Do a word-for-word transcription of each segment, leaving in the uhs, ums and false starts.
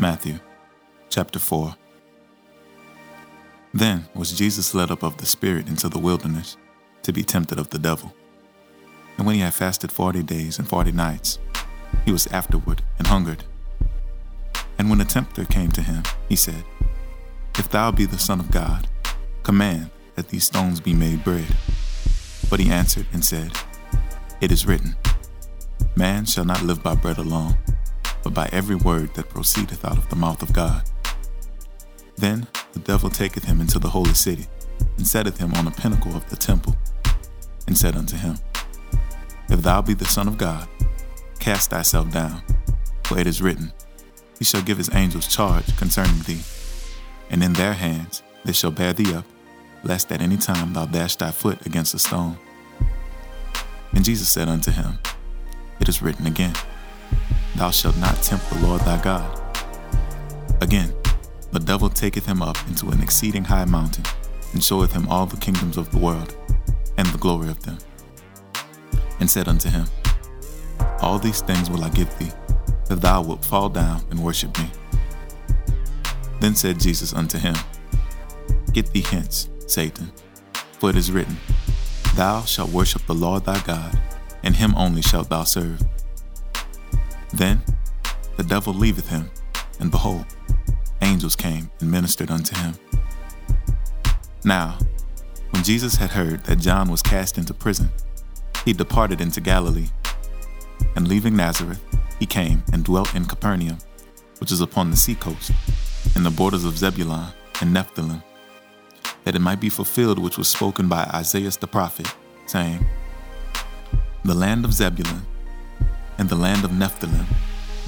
Matthew chapter four. Then was Jesus led up of the Spirit into the wilderness to be tempted of the devil. And when he had fasted forty days and forty nights, he was afterward and hungered. And when the tempter came to him, he said, If thou be the Son of God, command that these stones be made bread. But he answered and said, It is written, Man shall not live by bread alone, but by every word that proceedeth out of the mouth of God. Then the devil taketh him into the holy city, and setteth him on a pinnacle of the temple, and said unto him, If thou be the Son of God, cast thyself down, for it is written, He shall give his angels charge concerning thee, and in their hands they shall bear thee up, lest at any time thou dash thy foot against a stone. And Jesus said unto him, It is written again, Thou shalt not tempt the Lord thy God. Again, the devil taketh him up into an exceeding high mountain, and showeth him all the kingdoms of the world, and the glory of them. And said unto him, All these things will I give thee, that thou wilt fall down and worship me. Then said Jesus unto him, Get thee hence, Satan, for it is written, Thou shalt worship the Lord thy God, and him only shalt thou serve. Then the devil leaveth him, and behold, angels came and ministered unto him. Now, when Jesus had heard that John was cast into prison, he departed into Galilee, and leaving Nazareth, he came and dwelt in Capernaum, which is upon the seacoast, in the borders of Zebulun and Nephthalim, that it might be fulfilled which was spoken by Isaiah the prophet, saying, The land of Zebulun and the land of Nephthalim,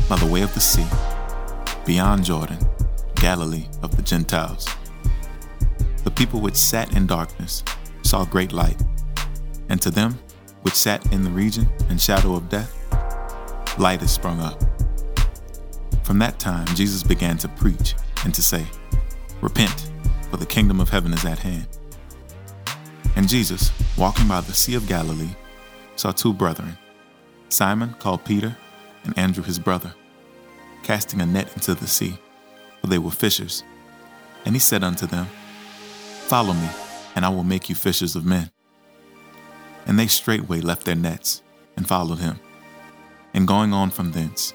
by the way of the sea, beyond Jordan, Galilee of the Gentiles. The people which sat in darkness saw great light, and to them which sat in the region and shadow of death, light is sprung up. From that time Jesus began to preach and to say, Repent, for the kingdom of heaven is at hand. And Jesus, walking by the Sea of Galilee, saw two brethren, Simon called Peter, and Andrew his brother, casting a net into the sea, for they were fishers. And he said unto them, Follow me, and I will make you fishers of men. And they straightway left their nets, and followed him. And going on from thence,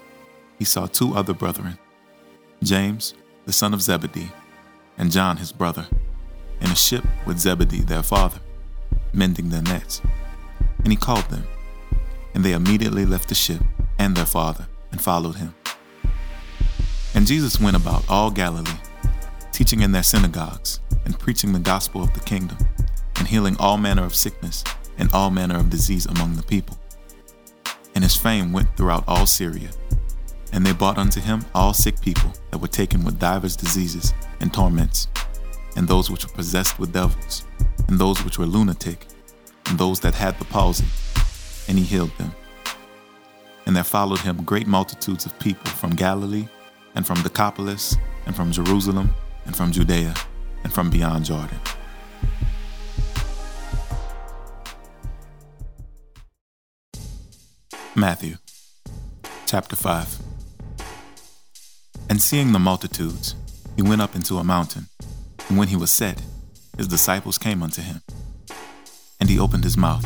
he saw two other brethren, James the son of Zebedee, and John his brother, in a ship with Zebedee their father, mending their nets. And he called them, and they immediately left the ship and their father, and followed him. And Jesus went about all Galilee, teaching in their synagogues, and preaching the gospel of the kingdom, and healing all manner of sickness and all manner of disease among the people. And his fame went throughout all Syria. And they brought unto him all sick people that were taken with divers diseases and torments, and those which were possessed with devils, and those which were lunatic, and those that had the palsy, and he healed them. And there followed him great multitudes of people from Galilee, and from Decapolis, and from Jerusalem, and from Judea, and from beyond Jordan. Matthew chapter five. And seeing the multitudes, he went up into a mountain, and when he was set, his disciples came unto him. And he opened his mouth,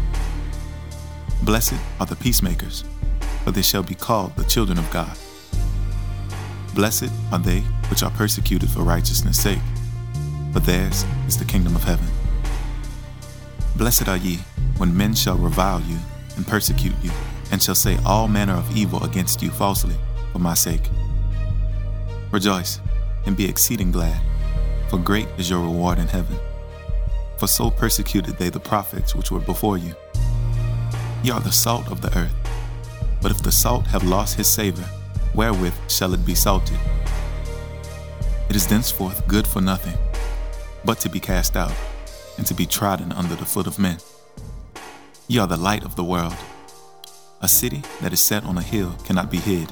Blessed are the peacemakers, for they shall be called the children of God. Blessed are they which are persecuted for righteousness' sake, for theirs is the kingdom of heaven. Blessed are ye, when men shall revile you, and persecute you, and shall say all manner of evil against you falsely, for my sake. Rejoice, and be exceeding glad, for great is your reward in heaven. For so persecuted they the prophets which were before you. Ye are the salt of the earth. But if the salt have lost his savour, wherewith shall it be salted? It is thenceforth good for nothing, but to be cast out, and to be trodden under the foot of men. Ye are the light of the world. A city that is set on a hill cannot be hid.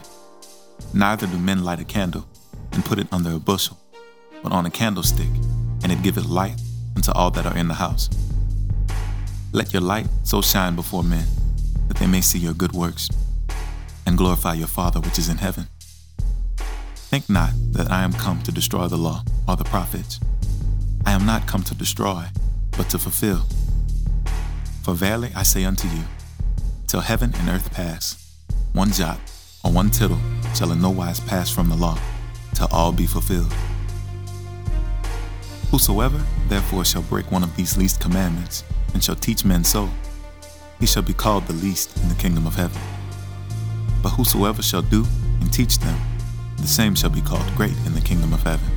Neither do men light a candle, and put it under a bushel, but on a candlestick, and it giveth light unto all that are in the house. Let your light so shine before men, that they may see your good works, and glorify your Father which is in heaven. Think not that I am come to destroy the law or the prophets. I am not come to destroy, but to fulfill. For verily I say unto you, till heaven and earth pass, one jot or one tittle shall in no wise pass from the law, till all be fulfilled. Whosoever therefore shall break one of these least commandments, and shall teach men so, he shall be called the least in the kingdom of heaven. But whosoever shall do and teach them, the same shall be called great in the kingdom of heaven.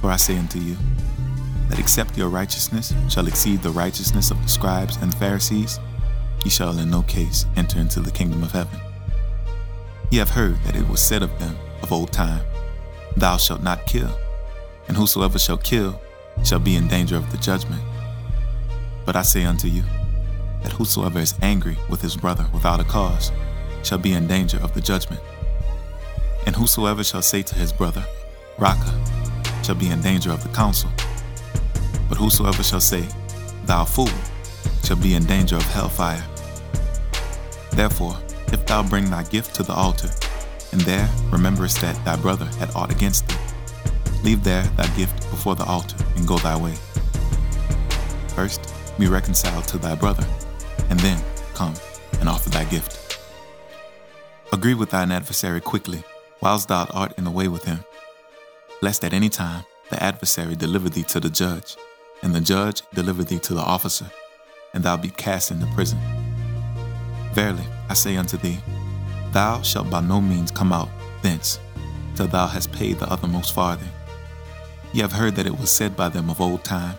For I say unto you, that except your righteousness shall exceed the righteousness of the scribes and Pharisees, ye shall in no case enter into the kingdom of heaven. Ye have heard that it was said of them of old time, Thou shalt not kill, and whosoever shall kill shall be in danger of the judgment. But I say unto you, that whosoever is angry with his brother without a cause shall be in danger of the judgment. And whosoever shall say to his brother, Raca, shall be in danger of the council. But whosoever shall say, Thou fool, shall be in danger of hellfire. Therefore, if thou bring thy gift to the altar, and there rememberest that thy brother had ought against thee, leave there thy gift before the altar, and go thy way. First, be reconciled to thy brother, and then come and offer thy gift. Agree with thine adversary quickly, whilst thou art in the way with him, lest at any time the adversary deliver thee to the judge, and the judge deliver thee to the officer, and thou be cast into prison. Verily, I say unto thee, thou shalt by no means come out thence, till thou hast paid the othermost farthing. Ye have heard that it was said by them of old time,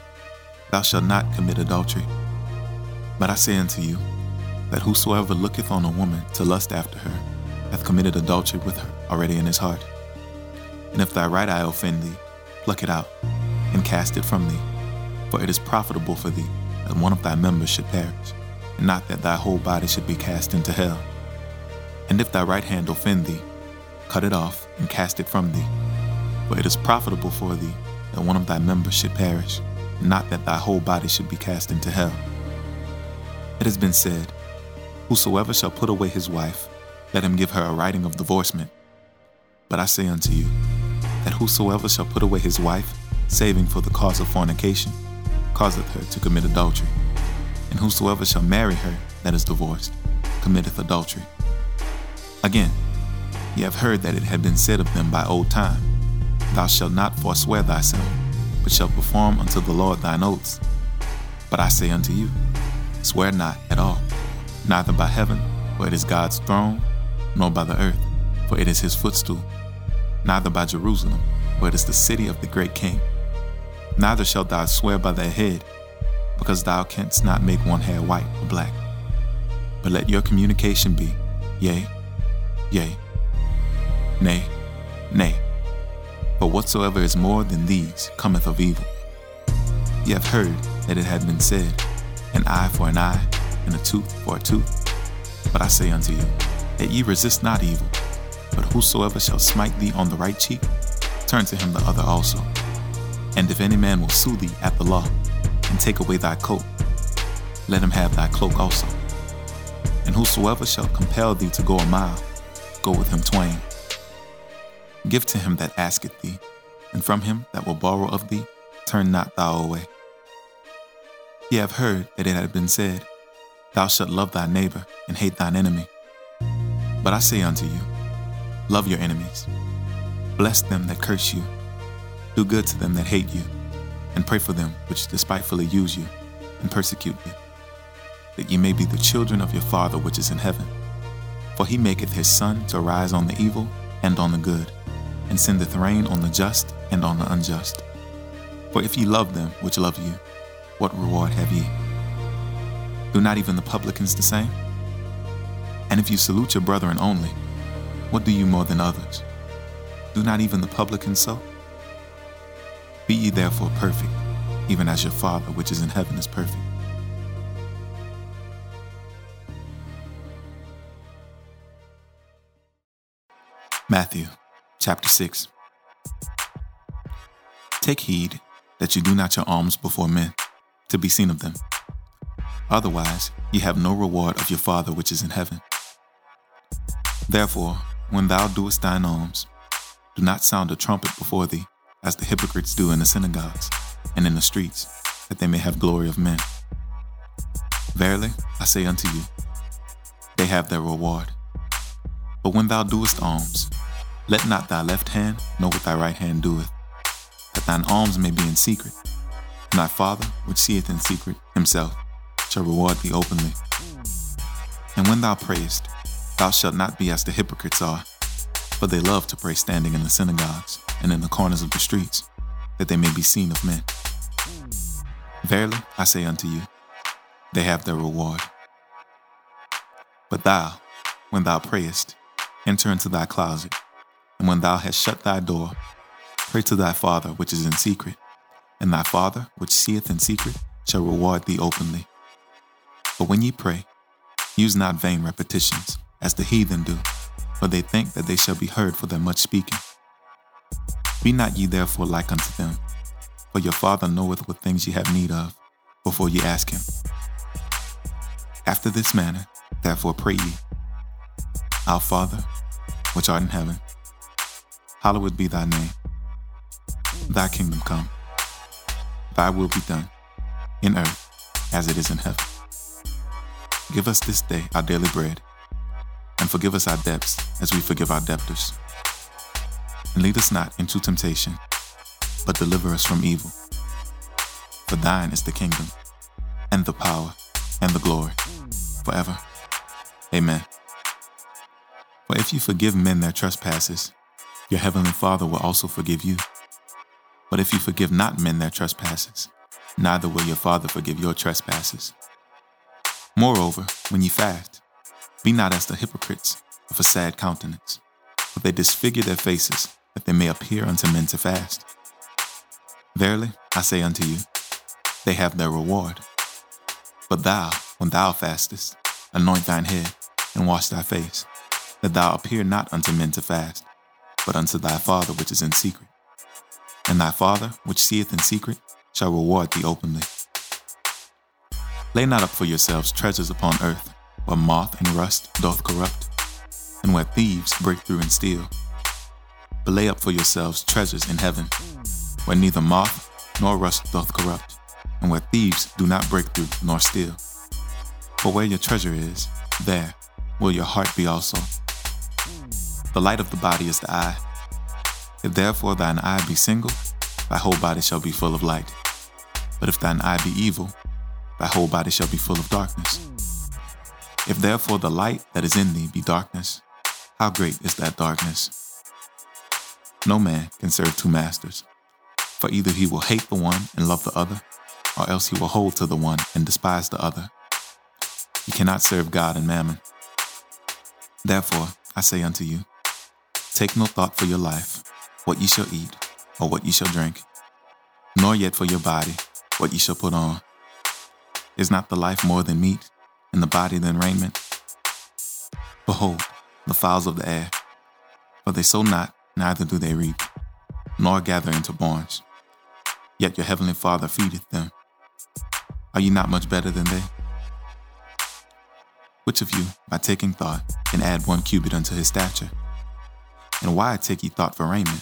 Thou shalt not commit adultery. But I say unto you, that whosoever looketh on a woman to lust after her, hath committed adultery with her already in his heart. And if thy right eye offend thee, pluck it out, and cast it from thee. For it is profitable for thee that one of thy members should perish, and not that thy whole body should be cast into hell. And if thy right hand offend thee, cut it off, and cast it from thee. For it is profitable for thee that one of thy members should perish, not that thy whole body should be cast into hell. It has been said, Whosoever shall put away his wife, let him give her a writing of divorcement. But I say unto you, that whosoever shall put away his wife, saving for the cause of fornication, causeth her to commit adultery. And whosoever shall marry her that is divorced, committeth adultery. Again, ye have heard that it had been said of them by old time, Thou shalt not forswear thyself, but shall perform unto the Lord thine oaths. But I say unto you, swear not at all, neither by heaven, for it is God's throne, nor by the earth, for it is his footstool, neither by Jerusalem, for it is the city of the great king. Neither shalt thou swear by thy head, because thou canst not make one hair white or black. But let your communication be, Yea, yea, nay, nay. But whatsoever is more than these cometh of evil. Ye have heard that it had been said, An eye for an eye, and a tooth for a tooth. But I say unto you, that ye resist not evil, but whosoever shall smite thee on the right cheek, turn to him the other also. And if any man will sue thee at the law, and take away thy coat, let him have thy cloak also. And whosoever shall compel thee to go a mile, go with him twain. Give to him that asketh thee, and from him that will borrow of thee, turn not thou away. Ye have heard that it hath been said, Thou shalt love thy neighbor, and hate thine enemy. But I say unto you, love your enemies, bless them that curse you, do good to them that hate you, and pray for them which despitefully use you, and persecute you, that ye may be the children of your Father which is in heaven. For he maketh his sun to rise on the evil and on the good, and sendeth rain on the just and on the unjust. For if ye love them which love you, what reward have ye? Do not even the publicans the same? And if you salute your brethren only, What do you more than others? Do not even the publicans so? Be ye therefore perfect, even as your Father which is in heaven is perfect. Matthew chapter six. Take heed that you do not your alms before men, to be seen of them. Otherwise, ye have no reward of your Father which is in heaven. Therefore, when thou doest thine alms, do not sound a trumpet before thee, as the hypocrites do in the synagogues and in the streets, that they may have glory of men. Verily, I say unto you, they have their reward. But when thou doest alms, let not thy left hand know what thy right hand doeth, that thine alms may be in secret, and thy Father which seeth in secret himself shall reward thee openly. And when thou prayest, thou shalt not be as the hypocrites are, for they love to pray standing in the synagogues and in the corners of the streets, that they may be seen of men. Verily, I say unto you, they have their reward. But thou, when thou prayest, enter into thy closet, and when thou hast shut thy door, pray to thy Father which is in secret, and thy Father which seeth in secret shall reward thee openly. But when ye pray, use not vain repetitions, as the heathen do, for they think that they shall be heard for their much speaking. Be not ye therefore like unto them, for your Father knoweth what things ye have need of, before ye ask him. After this manner, therefore pray ye: Our Father, which art in heaven, hallowed be thy name. Thy kingdom come. Thy will be done, in earth as it is in heaven. Give us this day our daily bread, and forgive us our debts as we forgive our debtors. And lead us not into temptation, but deliver us from evil. For thine is the kingdom, and the power, and the glory, forever. Amen. For if you forgive men their trespasses, your heavenly Father will also forgive you. But if you forgive not men their trespasses, neither will your Father forgive your trespasses. Moreover, when ye fast, be not as the hypocrites, of a sad countenance, for they disfigure their faces, that they may appear unto men to fast. Verily, I say unto you, they have their reward. But thou, when thou fastest, anoint thine head, and wash thy face, that thou appear not unto men to fast, but unto thy Father which is in secret. And thy Father which seeth in secret shall reward thee openly. Lay not up for yourselves treasures upon earth, where moth and rust doth corrupt, and where thieves break through and steal. But lay up for yourselves treasures in heaven, where neither moth nor rust doth corrupt, and where thieves do not break through nor steal. For where your treasure is, there will your heart be also. The light of the body is the eye. If therefore thine eye be single, thy whole body shall be full of light. But if thine eye be evil, thy whole body shall be full of darkness. If therefore the light that is in thee be darkness, how great is that darkness? No man can serve two masters, for either he will hate the one and love the other, or else he will hold to the one and despise the other. You cannot serve God and mammon. Therefore, I say unto you, take no thought for your life, what ye shall eat, or what ye shall drink, nor yet for your body, what ye shall put on. Is not the life more than meat, and the body than raiment? Behold, the fowls of the air, for they sow not, neither do they reap, nor gather into barns, yet your heavenly Father feedeth them. Are ye not much better than they? Which of you, by taking thought, can add one cubit unto his stature? And why take ye thought for raiment?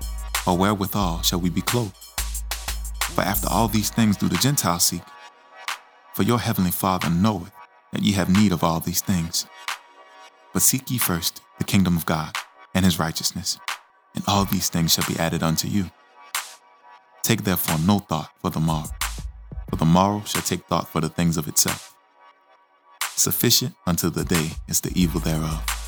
or wherewithal shall we be clothed? For after all these things do the Gentiles seek. For your heavenly Father knoweth that ye have need of all these things. But seek ye first the kingdom of God, and his righteousness, and all these things shall be added unto you. Take therefore no thought for the morrow, for the morrow shall take thought for the things of itself. Sufficient unto the day is the evil thereof.